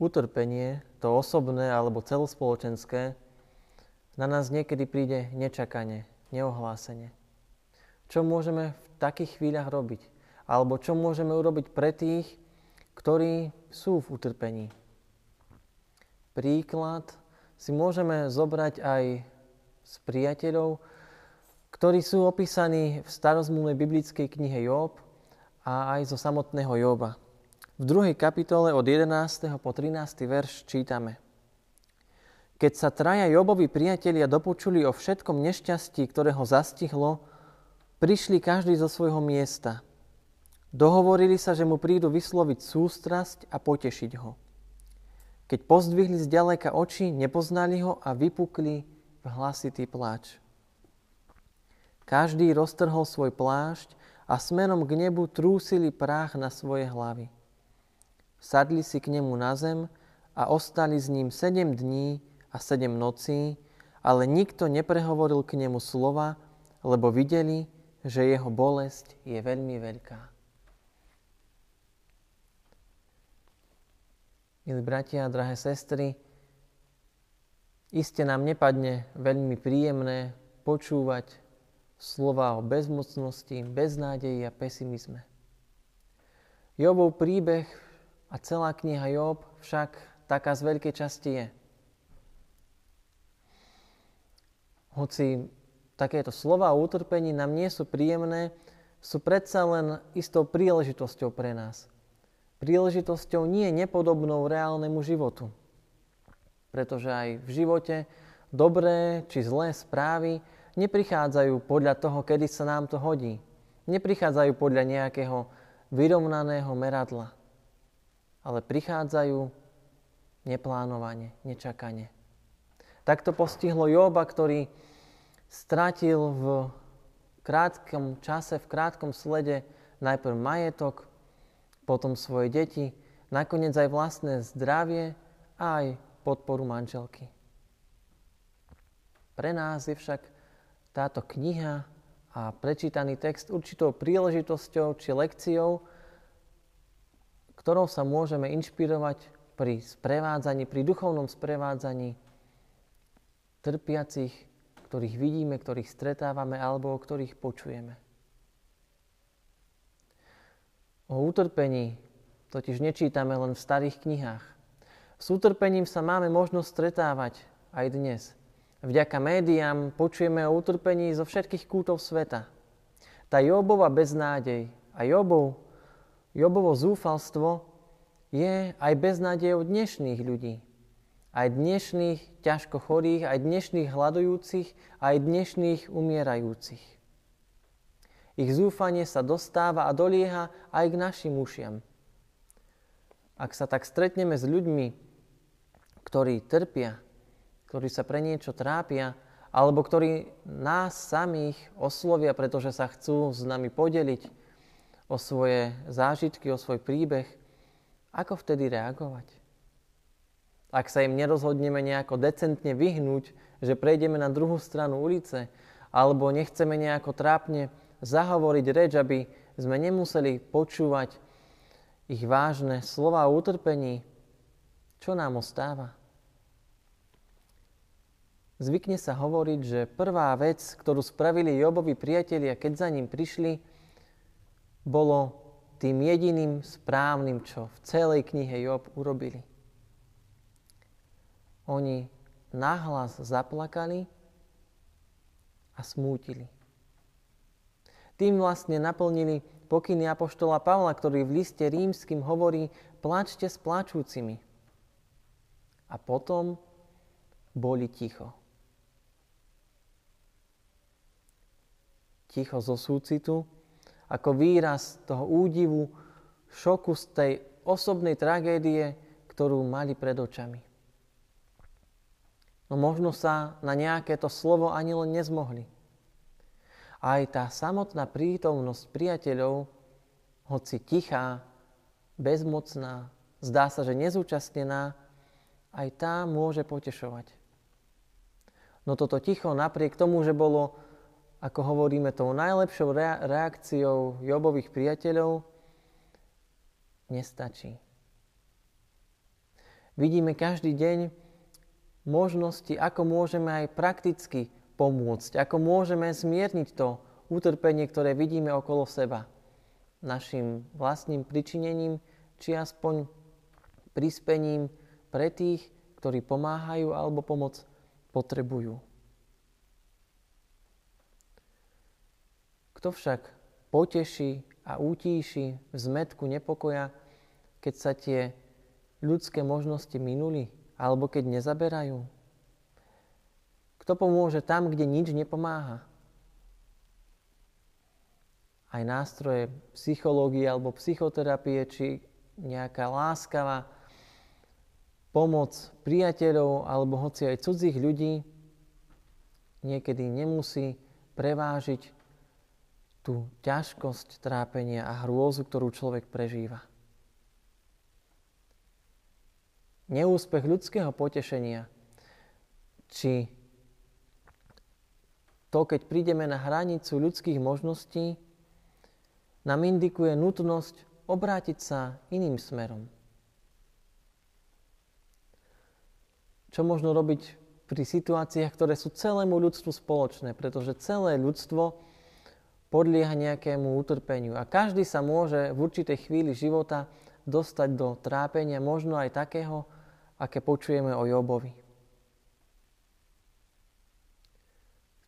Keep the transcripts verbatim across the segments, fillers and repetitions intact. utrpenie, to osobné alebo celospoločenské, na nás niekedy príde nečakanie, neohlásenie. Čo môžeme v takých chvíľach robiť? Alebo čo môžeme urobiť pre tých, ktorí sú v utrpení? Príklad si môžeme zobrať aj z priateľov, ktorí sú opísaní v starozmluvnej biblickej knihe Jób a aj zo samotného Jóba. V druhej kapitole od jedenásteho po trinásty verš čítame. Keď sa traja Jobovi priatelia dopočuli o všetkom nešťastí, ktoré ho zastihlo, prišli každý zo svojho miesta. Dohovorili sa, že mu prídu vysloviť sústrasť a potešiť ho. Keď pozdvihli zďaleka oči, nepoznali ho a vypukli v hlasitý pláč. Každý roztrhol svoj plášť a smerom k nebu trúsili prach na svoje hlavy. Sadli si k nemu na zem a ostali s ním sedem dní a sedem nocí, ale nikto neprehovoril k nemu slova, lebo videli, že jeho bolesť je veľmi veľká. Milí bratia, drahé sestry, iste nám nepadne veľmi príjemné počúvať slova o bezmocnosti, beznádeji a pesimizme. Jobov príbeh a celá kniha Job však taká z veľkej časti je. Hoci takéto slova o utrpení nám nie sú príjemné, sú predsa len istou príležitosťou pre nás. Príležitosťou nie nepodobnou reálnemu životu. Pretože aj v živote dobré či zlé správy neprichádzajú podľa toho, kedy sa nám to hodí. Neprichádzajú podľa nejakého vyrovnaného meradla. Ale prichádzajú neplánovane, nečakane. Takto postihlo Jóba, ktorý stratil v krátkom čase, v krátkom slede najprv majetok, potom svoje deti, nakoniec aj vlastné zdravie a aj podporu manželky. Pre nás je však táto kniha a prečítaný text určitou príležitosťou či lekciou, ktorou sa môžeme inšpirovať pri sprevádzaní, pri duchovnom sprevádzaní trpiacich, ktorých vidíme, ktorých stretávame alebo o ktorých počujeme. O utrpení totiž nečítame len v starých knihách. S utrpením sa máme možnosť stretávať aj dnes. Vďaka médiám počujeme o utrpení zo všetkých kútov sveta. Tá Jobova beznádej a Jobov Jobovo zúfalstvo je aj beznádejou dnešných ľudí. Aj dnešných ťažko chorých, aj dnešných hladujúcich, aj dnešných umierajúcich. Ich zúfanie sa dostáva a dolieha aj k našim ušiam. Ak sa tak stretneme s ľuďmi, ktorí trpia, ktorí sa pre niečo trápia, alebo ktorí nás samých oslovia, pretože sa chcú s nami podeliť o svoje zážitky, o svoj príbeh, ako vtedy reagovať? Ak sa im nerozhodneme nejako decentne vyhnúť, že prejdeme na druhú stranu ulice, alebo nechceme nejako trápne zahovoriť reč, aby sme nemuseli počúvať ich vážne slova o utrpení, čo nám ostáva? Zvykne sa hovoriť, že prvá vec, ktorú spravili Jobovi priatelia, keď za ním prišli, bolo tým jediným správnym, čo v celej knihe Job urobili. Oni nahlas zaplakali a smútili. Tým vlastne naplnili pokyny apoštola Pavla, ktorý v liste rímskym hovorí: plačte s plačúcimi. A potom boli ticho. Ticho zo súcitu, ako výraz toho údivu, šoku z tej osobnej tragédie, ktorú mali pred očami. No možno sa na nejaké to slovo ani len nezmohli. Aj tá samotná prítomnosť priateľov, hoci tichá, bezmocná, zdá sa, že nezúčastnená, aj tá môže potešovať. No toto ticho napriek tomu, že bolo, ako hovoríme, tou najlepšou reakciou Jobových priateľov, nestačí. V vidíme každý deň možnosti, ako môžeme aj prakticky pomôcť, ako môžeme zmierniť to utrpenie, ktoré vidíme okolo seba, našim vlastným pričinením, či aspoň prispením pre tých, ktorí pomáhajú alebo pomoc potrebujú. Kto však poteší a utíši v zmätku nepokoja, keď sa tie ľudské možnosti minuli alebo keď nezaberajú? Kto pomôže tam, kde nič nepomáha? Aj nástroje psychológie alebo psychoterapie, či nejaká láskavá pomoc priateľov alebo hoci aj cudzích ľudí niekedy nemusí prevážiť tú ťažkosť trápenia a hrôzu, ktorú človek prežíva. Neúspech ľudského potešenia, či to, keď prídeme na hranicu ľudských možností, nám indikuje nutnosť obrátiť sa iným smerom. Čo možno robiť pri situáciách, ktoré sú celému ľudstvu spoločné, pretože celé ľudstvo podlieha nejakému utrpeniu. A každý sa môže v určitej chvíli života dostať do trápenia, možno aj takého, aké počujeme o Jobovi.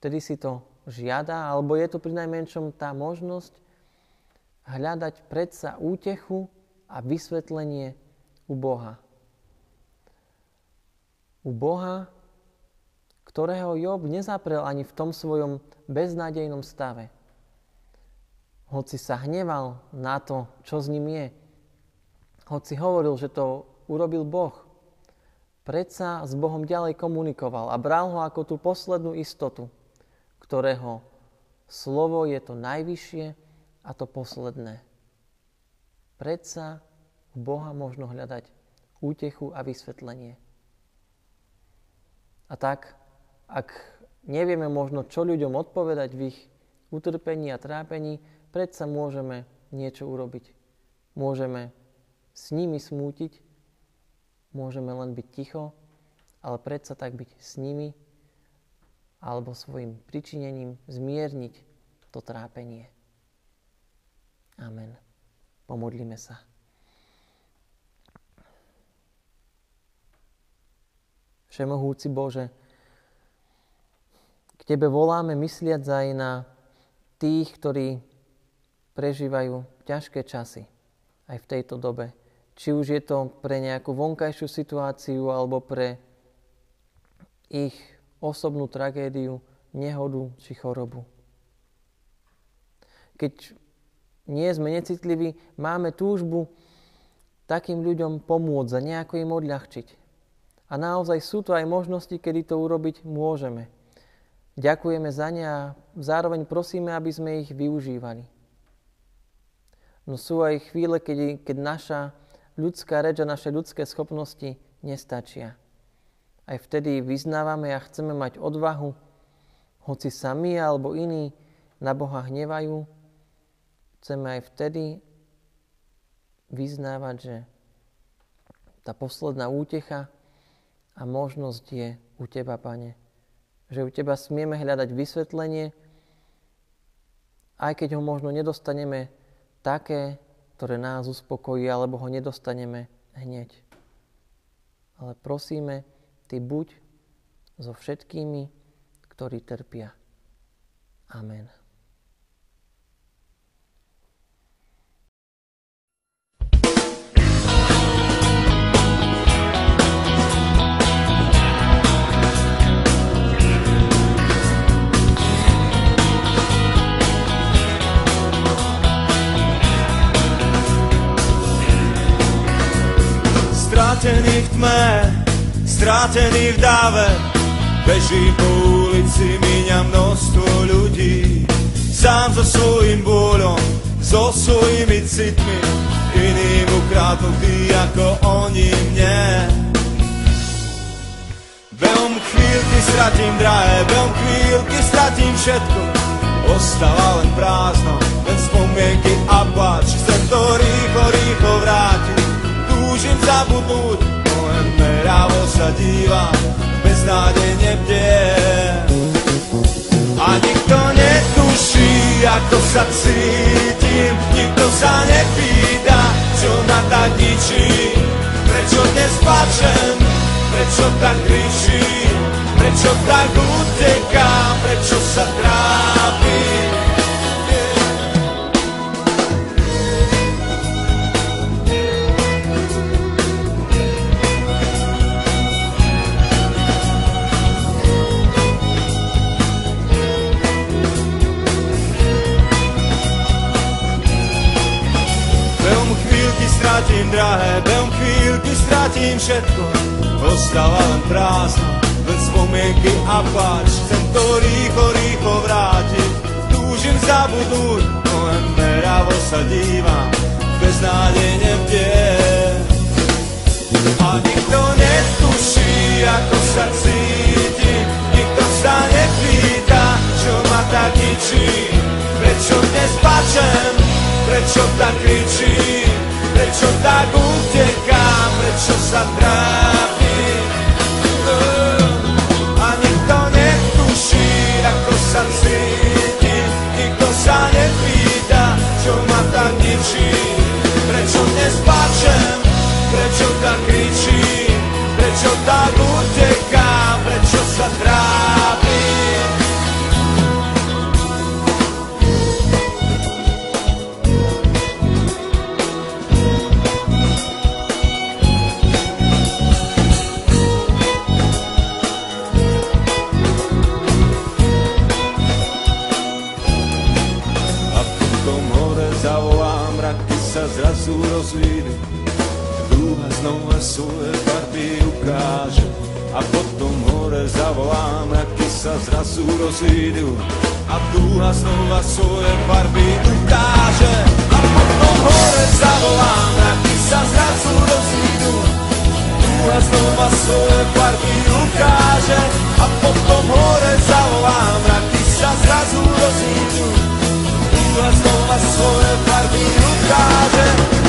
Vtedy si to žiada, alebo je tu prinajmenšom tá možnosť hľadať predsa útechu a vysvetlenie u Boha. U Boha, ktorého Job nezaprel ani v tom svojom beznádejnom stave. Hoci sa hneval na to, čo s ním je, hoci hovoril, že to urobil Boh, predsa s Bohom ďalej komunikoval a bral ho ako tú poslednú istotu, ktorého slovo je to najvyššie a to posledné. Predsa u Boha možno hľadať útechu a vysvetlenie. A tak, ak nevieme možno, čo ľuďom odpovedať v ich utrpení a trápení, predsa môžeme niečo urobiť. Môžeme s nimi smútiť, môžeme len byť ticho, ale predsa tak byť s nimi alebo svojim pričinením zmierniť to trápenie. Amen. Pomodlíme sa. Všemohúci Bože, k Tebe voláme mysliac aj na tých, ktorí prežívajú ťažké časy aj v tejto dobe. Či už je to pre nejakú vonkajšiu situáciu alebo pre ich osobnú tragédiu, nehodu či chorobu. Keď nie sme necitliví, máme túžbu takým ľuďom pomôcť a nejako im odľahčiť. A naozaj sú to aj možnosti, kedy to urobiť môžeme. Ďakujeme za ne a zároveň prosíme, aby sme ich využívali. No sú aj chvíle, keď, keď naša ľudská reč a naše ľudské schopnosti nestačia. Aj vtedy vyznávame a chceme mať odvahu, hoci sami alebo iní na Boha hnevajú, chceme aj vtedy vyznávať, že tá posledná útecha a možnosť je u Teba, Pane. Že u Teba smieme hľadať vysvetlenie, aj keď ho možno nedostaneme také, ktoré nás uspokojí, alebo ho nedostaneme hneď. Ale prosíme, Ty buď so všetkými, ktorí trpia. Amen. Strátený v tme, strátený v dáve, beží po ulici, míňa množstvo ľudí. Sám so svojím bôľom, so svojimi citmi, iným ukradnutý ako oni mne. Veľmi chvíľky stratím drahé, veľmi chvíľky stratím všetko, ostáva len prázdno, len spomienky a pláč, chcem to rýchlo, rýchlo vrátiť. Zabudnúť moje meno. sa dívam beznádejne bde. A nikto netuší, ako sa cítim, nikto sa nepýta, čo ma tak ničí. Prečo dnes plačem, prečo tak kričím, prečo tak utekám, prečo sa trápim. Stratím drahé, veľmi chvíľky, stratím všetko. Ostáva len prázdno, len spomienky a pláč. Chcem to rýchlo, rýchlo vrátiť, túžim zabudnúť, no len meravo sa dívam beznádejne bde. A nikto netuší, ako sa cítim, nikto sa nepýta, čo ma tak ničí. Prečo dnes plačem, prečo tak kričím, prečo tak utekám, prečo sa trápim. A nikto netuší, ako sa cítim, nikto sa nepýta, čo ma tak ničí. Prečo dnes plačem, prečo tak kričím, prečo tak utekám, prečo sa trápim. Zrazu rozvídu, druhá znova svoje barby ukáže. A potom hore zavolám, raky sa zrazu rozvídu, a druhá znova svoje barby ukáže. A potom hore zavolám, raky sa zrazu rozvídu, druhá znova svoje barby ukáže. A potom hore zavolám, raky sa zrazu rozvídu, a znova svoje barvy ukáže.